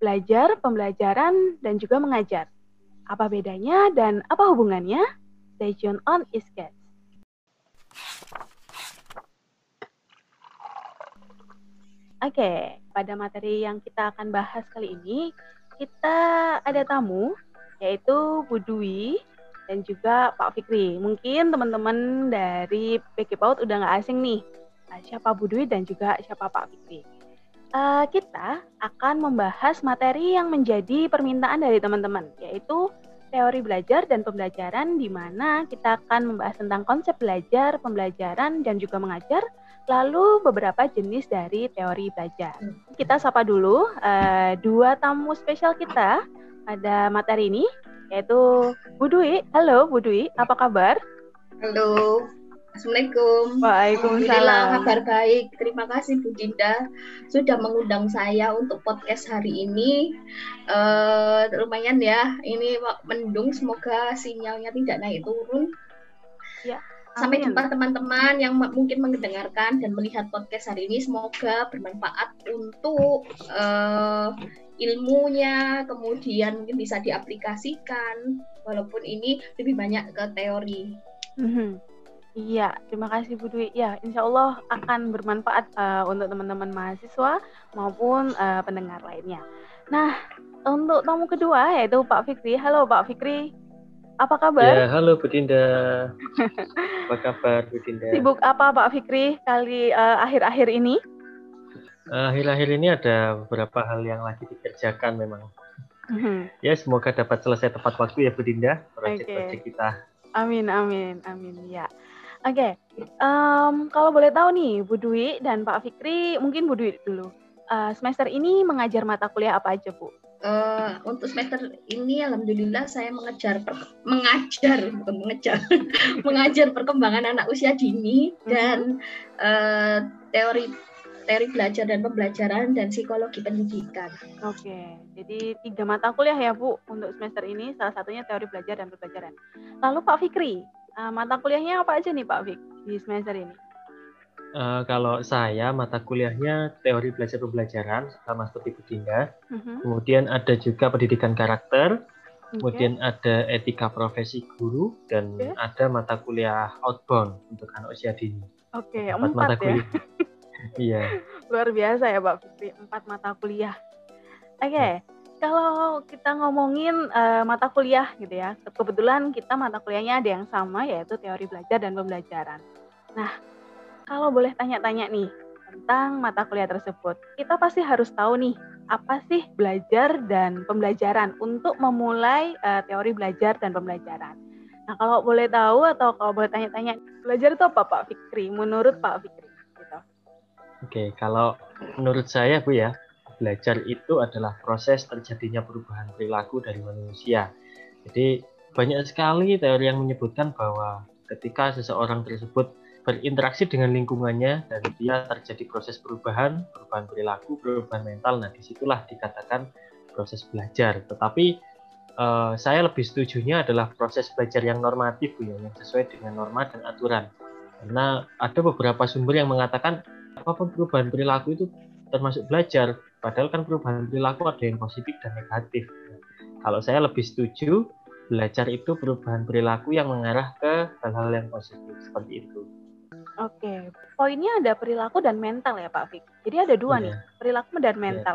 Belajar, pembelajaran, dan juga mengajar. Apa bedanya dan apa hubungannya? Stay tune on ISKES. Oke, pada materi yang kita akan bahas kali ini, kita ada tamu, yaitu Bu Dwi dan juga Pak Fikri. Mungkin teman-teman dari PKPaut udah nggak asing nih, siapa Bu Dwi dan juga siapa Pak Fikri. Kita akan membahas materi yang menjadi permintaan dari teman-teman, yaitu teori belajar dan pembelajaran, di mana kita akan membahas tentang konsep belajar, pembelajaran, dan juga mengajar, lalu beberapa jenis dari teori belajar. Kita sapa dulu dua tamu spesial kita pada materi ini, yaitu Bu Dwi. Halo Bu Dwi, apa kabar? Halo. Assalamualaikum. Waalaikumsalam. Kabar baik. Terima kasih Bu Dinda sudah mengundang saya untuk podcast hari ini. Lumayan ya, ini mendung, semoga sinyalnya tidak naik turun. Ya. Sampai jumpa teman-teman yang mungkin mendengarkan dan melihat podcast hari ini. Semoga bermanfaat untuk ilmunya, kemudian mungkin bisa diaplikasikan, walaupun ini lebih banyak ke teori. Iya, terima kasih Bu Dwi. Ya, insya Allah akan bermanfaat untuk teman-teman mahasiswa maupun pendengar lainnya. Nah, untuk tamu kedua yaitu Pak Fikri. Halo Pak Fikri, apa kabar? Ya, halo Bu Dinda. Apa kabar Bu Dinda? Sibuk apa Pak Fikri kali akhir-akhir ini? Akhir-akhir ini ada beberapa hal yang lagi dikerjakan memang. Ya, semoga dapat selesai tepat waktu ya Bu Dinda, proyek-proyek kita. Amin, amin, amin. Ya. Oke, kalau boleh tahu nih Bu Dwi dan Pak Fikri, mungkin Bu Dwi dulu. Semester ini mengajar mata kuliah apa aja, Bu? Untuk semester ini alhamdulillah saya mengajar perkembangan anak usia dini dan teori belajar dan pembelajaran dan psikologi pendidikan. Oke, jadi 3 mata kuliah ya Bu untuk semester ini, salah satunya teori belajar dan pembelajaran. Lalu Pak Fikri, mata kuliahnya apa aja nih Pak Fik di semester ini? Kalau saya mata kuliahnya teori belajar pembelajaran sama seperti Bu Dinda. Kemudian ada juga pendidikan karakter. Kemudian ada etika profesi guru dan ada mata kuliah outbound untuk anak usia dini. Oke, 4 mata kuliah. Iya. Luar biasa ya Pak Fikri, 4 mata kuliah. Oke. Kalau kita ngomongin mata kuliah gitu ya, kebetulan kita mata kuliahnya ada yang sama, yaitu teori belajar dan pembelajaran. Nah, kalau boleh tanya-tanya nih tentang mata kuliah tersebut, kita pasti harus tahu nih, apa sih belajar dan pembelajaran untuk memulai teori belajar dan pembelajaran. Nah, kalau boleh tahu atau kalau boleh tanya-tanya, belajar itu apa Pak Fikri, menurut Pak Fikri? Gitu. Oke, kalau menurut saya Bu ya, belajar itu adalah proses terjadinya perubahan perilaku dari manusia. Jadi banyak sekali teori yang menyebutkan bahwa ketika seseorang tersebut berinteraksi dengan lingkungannya dan dia terjadi proses perubahan perilaku, perubahan mental. Nah, disitulah dikatakan proses belajar. Tetapi saya lebih setujunya adalah proses belajar yang normatif ya, yang sesuai dengan norma dan aturan. Karena ada beberapa sumber yang mengatakan apapun perubahan perilaku itu termasuk belajar. Padahal kan perubahan perilaku ada yang positif dan negatif. Kalau saya lebih setuju, belajar itu perubahan perilaku yang mengarah ke hal-hal yang positif, seperti itu. Oke, poinnya ada perilaku dan mental ya Pak Fik. Jadi ada 2 nih, perilaku dan mental.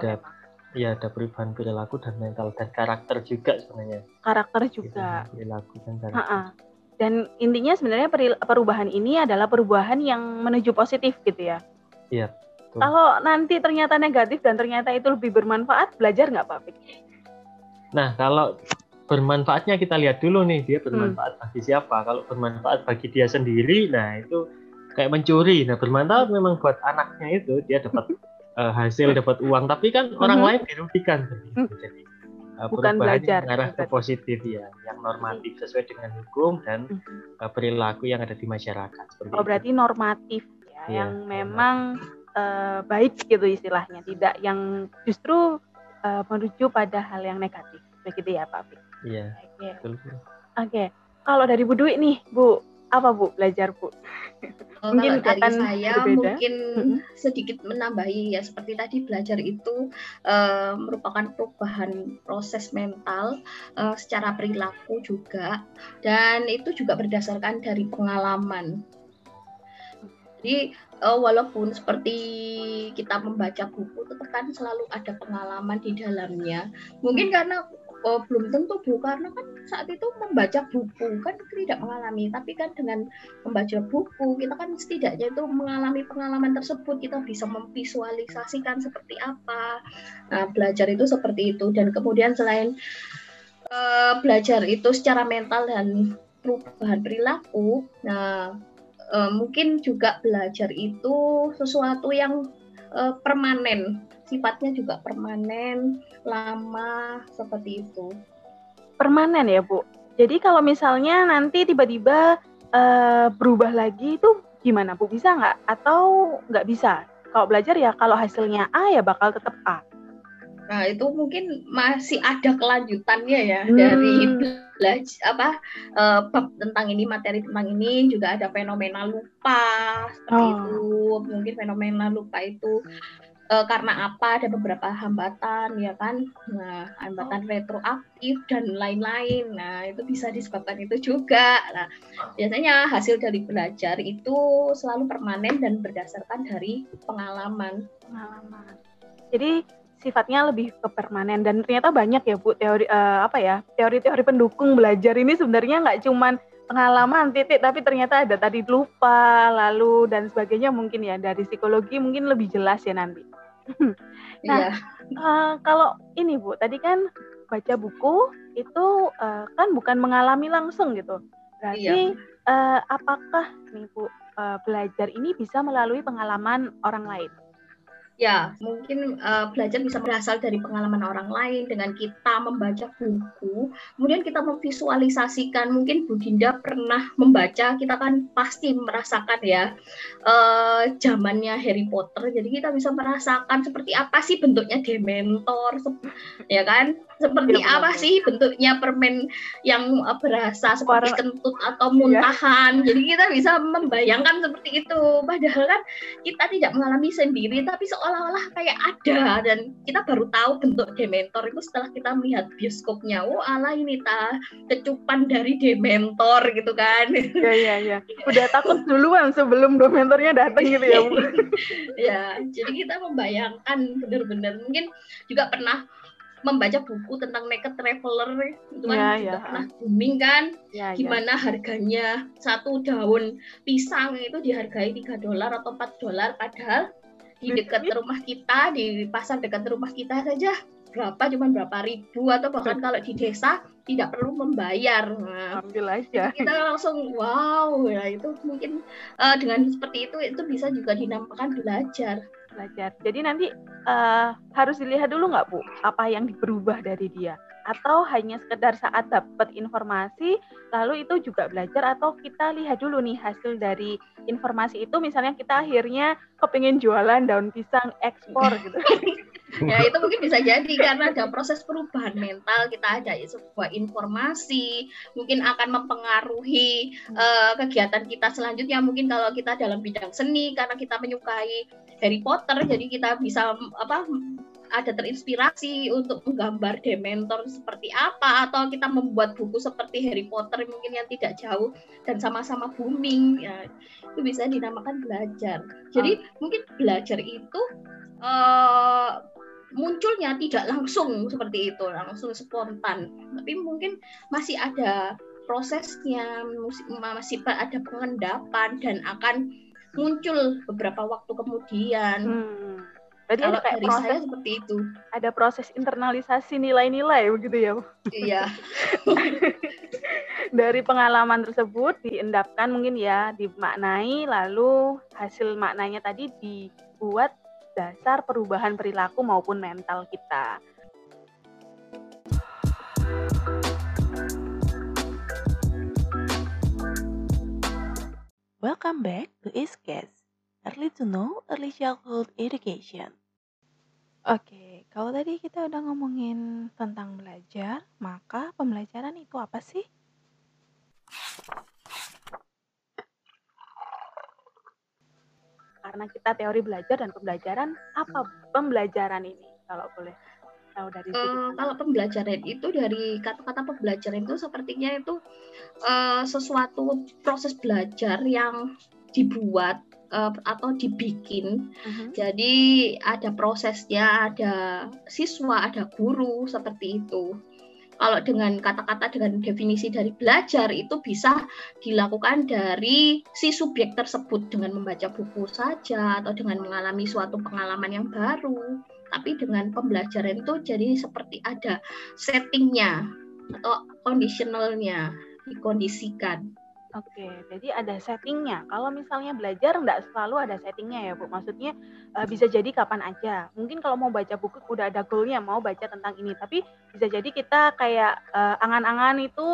Iya, ada perubahan perilaku dan mental, dan karakter juga sebenarnya. Karakter juga. Perilaku dan karakter. Dan intinya sebenarnya perubahan ini adalah perubahan yang menuju positif gitu ya? Iya. Tuh. Kalau nanti ternyata negatif dan ternyata itu lebih bermanfaat, belajar nggak Pak Fik? Nah, kalau bermanfaatnya kita lihat dulu nih, dia bermanfaat bagi siapa. Kalau bermanfaat bagi dia sendiri, nah itu kayak mencuri. Nah, bermanfaat memang buat anaknya itu, dia dapat hasil, dapat uang. Tapi kan orang lain dirugikan. Jadi bukan belajar. Arah ke positif ya, yang normatif sesuai dengan hukum dan perilaku yang ada di masyarakat. Oh, berarti normatif ya, yang memang baik gitu istilahnya, tidak yang justru menuju pada hal yang negatif, begitu ya Pak Fik? Iya. Oke, kalau dari Bu Dwi nih Bu, apa Bu belajar Bu? Oh, mungkin kalau dari saya berbeda. Mungkin sedikit menambahi ya, seperti tadi belajar itu merupakan perubahan proses mental secara perilaku juga, dan itu juga berdasarkan dari pengalaman. Jadi walaupun seperti kita membaca buku, itu kan selalu ada pengalaman di dalamnya. Mungkin karena belum tentu Bu, karena kan saat itu membaca buku kan tidak mengalami, tapi kan dengan membaca buku kita kan setidaknya itu mengalami pengalaman tersebut, kita bisa memvisualisasikan seperti apa. Nah, belajar itu seperti itu. Dan kemudian selain belajar itu secara mental dan perubahan perilaku, nah mungkin juga belajar itu sesuatu yang permanen, sifatnya juga permanen, lama, seperti itu. Permanen ya Bu? Jadi kalau misalnya nanti tiba-tiba berubah lagi itu gimana Bu? Bisa nggak? Atau nggak bisa? Kalau belajar ya kalau hasilnya A ya bakal tetap A. Nah itu mungkin masih ada kelanjutannya ya, dari bab tentang ini, materi tentang ini juga ada fenomena lupa seperti itu. Mungkin fenomena lupa itu karena apa, ada beberapa hambatan ya kan, nah hambatan retroaktif dan lain-lain, nah itu bisa disebabkan itu juga. Nah biasanya hasil dari belajar itu selalu permanen dan berdasarkan dari pengalaman. Jadi sifatnya lebih ke permanen, dan ternyata banyak ya Bu teori teori-teori pendukung belajar ini sebenarnya, nggak cuman pengalaman titik, tapi ternyata ada tadi lupa lalu dan sebagainya, mungkin ya dari psikologi mungkin lebih jelas ya nanti. Nah, kalau ini Bu tadi kan baca buku itu kan bukan mengalami langsung gitu. Berarti apakah nih Bu belajar ini bisa melalui pengalaman orang lain? Ya, mungkin belajar bisa berasal dari pengalaman orang lain, dengan kita membaca buku, kemudian kita memvisualisasikan. Mungkin Bu Dinda pernah membaca, kita kan pasti merasakan ya, zamannya Harry Potter, jadi kita bisa merasakan seperti apa sih bentuknya Dementor, ya kan? Seperti apa sih bentuknya permen yang berasa seperti kentut atau muntahan, jadi kita bisa membayangkan seperti itu, padahal kan kita tidak mengalami sendiri, tapi seolah-olah kayak ada, dan kita baru tahu bentuk Dementor itu setelah kita melihat bioskopnya. Oh ala ini kecupan dari Dementor gitu kan. Iya. Udah takut duluan sebelum Dementornya datang gitu ya Bu. Ya, jadi kita membayangkan benar-benar. Mungkin juga pernah membaca buku tentang naked traveler itu kan juga pernah booming kan, gimana harganya satu daun pisang itu dihargai $3 atau $4, padahal di dekat rumah kita, di pasar dekat rumah kita saja cuman berapa ribu, atau bahkan kalau di desa tidak perlu membayar. Nah, ambil aja. Kita langsung wow ya, itu mungkin dengan seperti itu bisa juga dinamakan belajar. Jadi nanti harus dilihat dulu nggak Bu apa yang berubah dari dia, atau hanya sekedar saat dapat informasi lalu itu juga belajar, atau kita lihat dulu nih hasil dari informasi itu, misalnya kita akhirnya kepingin jualan daun pisang ekspor gitu. Ya itu mungkin bisa jadi karena ada proses perubahan mental, kita ada sebuah informasi mungkin akan mempengaruhi kegiatan kita selanjutnya. Mungkin kalau kita dalam bidang seni, karena kita menyukai Harry Potter, jadi kita bisa ada terinspirasi untuk menggambar Dementor seperti apa, atau kita membuat buku seperti Harry Potter mungkin yang tidak jauh dan sama-sama booming ya, itu bisa dinamakan belajar. Jadi mungkin belajar itu munculnya tidak langsung seperti itu, langsung spontan, tapi mungkin masih ada prosesnya, masih ada pengendapan dan akan muncul beberapa waktu kemudian. Berarti kalau ada proses, saya seperti itu. Ada proses internalisasi nilai-nilai begitu ya Bu? Iya. Dari pengalaman tersebut diendapkan mungkin ya, dimaknai, lalu hasil maknanya tadi dibuat dasar perubahan perilaku maupun mental kita. Welcome back to ISKES, Early to Know Early Childhood Education. Oke, kalau tadi kita udah ngomongin tentang belajar, maka pembelajaran itu apa sih? karena kita teori belajar dan pembelajaran, apa pembelajaran ini kalau boleh tahu dari situ? Kalau pembelajaran itu dari kata-kata pembelajaran itu sepertinya itu sesuatu proses belajar yang dibuat atau dibikin. Jadi ada prosesnya, ada siswa, ada guru, seperti itu. Kalau dengan kata-kata, dengan definisi dari belajar itu bisa dilakukan dari si subjek tersebut dengan membaca buku saja atau dengan mengalami suatu pengalaman yang baru. Tapi dengan pembelajaran itu jadi seperti ada settingnya atau kondisionalnya, dikondisikan. Oke, jadi ada settingnya. Kalau misalnya belajar nggak selalu ada settingnya ya Bu. Maksudnya bisa jadi kapan aja. Mungkin kalau mau baca buku udah ada goalnya mau baca tentang ini. Tapi bisa jadi kita kayak angan-angan itu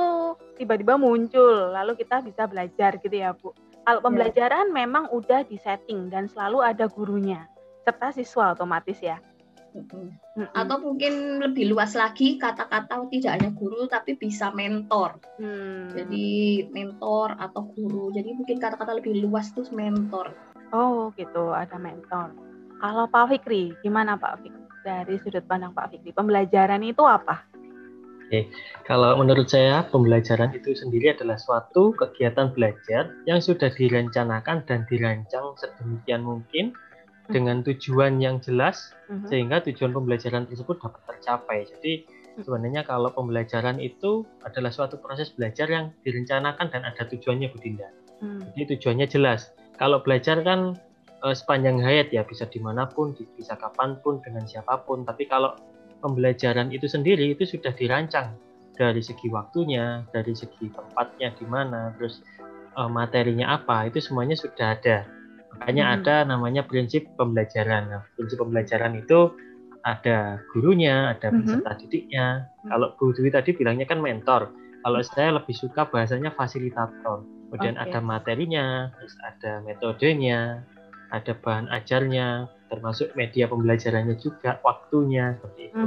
tiba-tiba muncul. Lalu kita bisa belajar gitu ya Bu. Kalau pembelajaran memang udah disetting dan selalu ada gurunya serta siswa otomatis ya. Atau mungkin lebih luas lagi kata-kata tidak ada guru tapi bisa mentor. Jadi mentor atau guru. Jadi mungkin kata-kata lebih luas itu mentor. Oh gitu, ada mentor. Kalau Pak Fikri, gimana Pak Fikri? Dari sudut pandang Pak Fikri, pembelajaran itu apa? Oke, kalau menurut saya pembelajaran itu sendiri adalah suatu kegiatan belajar yang sudah direncanakan dan dirancang sedemikian mungkin dengan tujuan yang jelas, sehingga tujuan pembelajaran tersebut dapat tercapai. Jadi sebenarnya kalau pembelajaran itu adalah suatu proses belajar yang direncanakan dan ada tujuannya, Bu Dinda. Jadi tujuannya jelas. Kalau belajar kan sepanjang hayat ya, bisa dimanapun, bisa kapanpun, dengan siapapun. Tapi kalau pembelajaran itu sendiri itu sudah dirancang dari segi waktunya, dari segi tempatnya di mana, terus materinya apa, itu semuanya sudah ada. Makanya ada namanya prinsip pembelajaran. Nah, prinsip pembelajaran itu ada gurunya, ada peserta didiknya. Kalau Bu Dwi tadi bilangnya kan mentor. Kalau saya lebih suka bahasanya fasilitator. Kemudian ada materinya, terus ada metodenya, ada bahan ajarnya, termasuk media pembelajarannya juga, waktunya, seperti itu.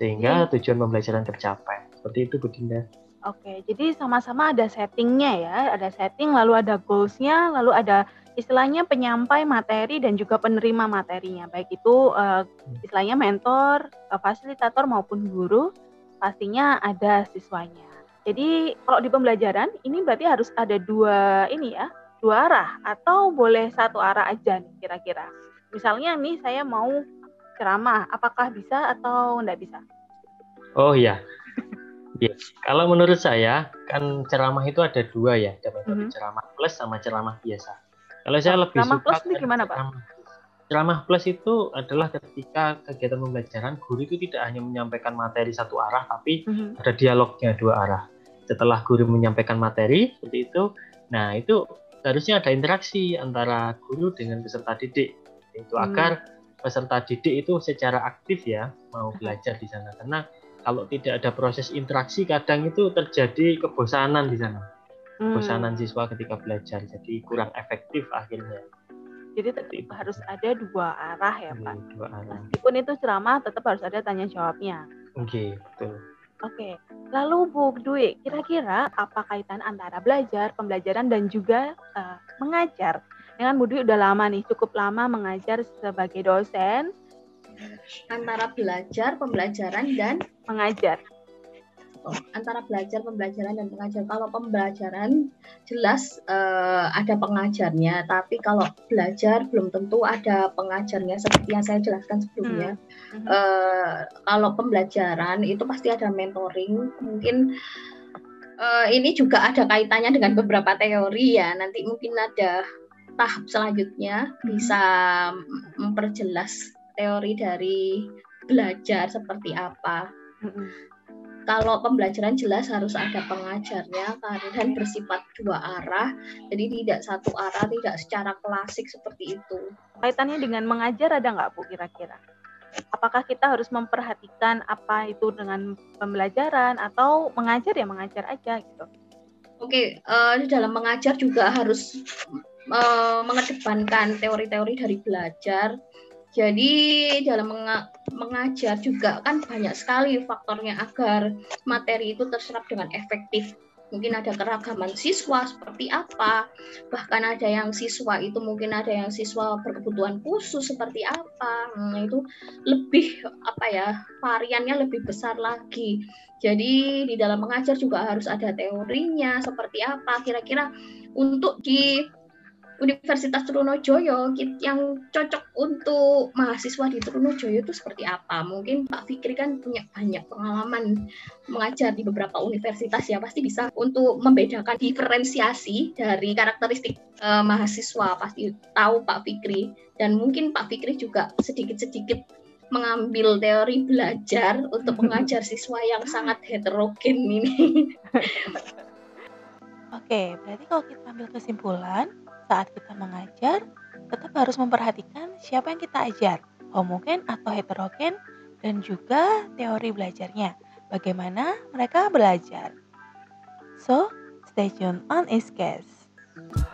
Sehingga tujuan pembelajaran tercapai. Seperti itu, Bu Dinda. Oke, jadi sama-sama ada settingnya ya. Ada setting, lalu ada goals-nya, lalu ada istilahnya penyampai materi dan juga penerima materinya, baik itu istilahnya mentor, fasilitator maupun guru, pastinya ada siswanya. Jadi kalau di pembelajaran ini berarti harus ada dua arah atau boleh satu arah aja nih kira-kira. Misalnya nih saya mau ceramah, apakah bisa atau enggak bisa? Oh iya. Kalau menurut saya kan ceramah itu ada dua ya, ada metode ceramah plus sama ceramah biasa. Kalau saya lebih ceramah suka plus itu gimana, Pak? Ceramah plus itu adalah ketika kegiatan pembelajaran guru itu tidak hanya menyampaikan materi satu arah, tapi ada dialognya dua arah. Setelah guru menyampaikan materi seperti itu, nah itu harusnya ada interaksi antara guru dengan peserta didik. Itu agar peserta didik itu secara aktif ya mau belajar di sana. Karena kalau tidak ada proses interaksi, kadang itu terjadi kebosanan di sana. Kebosanan siswa ketika belajar, jadi kurang efektif akhirnya. Jadi tetap harus ada dua arah ya Pak. Dua arah. Meskipun itu ceramah, tetap harus ada tanya jawabnya. Oke, betul. Oke, lalu Bu Dwi, kira-kira apa kaitan antara belajar, pembelajaran dan juga mengajar? Dengan Bu Dwi udah lama nih, cukup lama mengajar sebagai dosen. Antara belajar, pembelajaran dan mengajar. Antara belajar, pembelajaran, dan pengajar. Kalau pembelajaran jelas ada pengajarnya, tapi kalau belajar belum tentu ada pengajarnya seperti yang saya jelaskan sebelumnya. Kalau pembelajaran itu pasti ada mentoring. Mungkin ini juga ada kaitannya dengan beberapa teori ya. Nanti mungkin ada tahap selanjutnya bisa memperjelas teori dari belajar seperti apa. Kalau pembelajaran jelas harus ada pengajarnya dan bersifat dua arah, jadi tidak satu arah, tidak secara klasik seperti itu. Kaitannya dengan mengajar ada nggak Bu kira-kira? Apakah kita harus memperhatikan apa itu dengan pembelajaran atau mengajar aja gitu? Oke, dalam mengajar juga harus mengedepankan teori-teori dari belajar. Jadi dalam mengajar juga kan banyak sekali faktornya agar materi itu terserap dengan efektif. mungkin ada keragaman siswa seperti apa, bahkan ada yang siswa itu mungkin ada yang siswa berkebutuhan khusus seperti apa, itu lebih apa ya, variannya lebih besar lagi. Jadi di dalam mengajar juga harus ada teorinya seperti apa, kira-kira untuk di Universitas Trunojoyo yang cocok untuk mahasiswa di Trunojoyo itu seperti apa? Mungkin Pak Fikri kan punya banyak pengalaman mengajar di beberapa universitas ya, pasti bisa untuk membedakan diferensiasi dari karakteristik mahasiswa, pasti tahu Pak Fikri. Dan mungkin Pak Fikri juga sedikit-sedikit mengambil teori belajar untuk mengajar siswa yang sangat heterogen ini. Oke, berarti kalau kita ambil kesimpulan, saat kita mengajar, tetap harus memperhatikan siapa yang kita ajar, homogen atau heterogen, dan juga teori belajarnya, bagaimana mereka belajar. So, stay tuned on ISKES.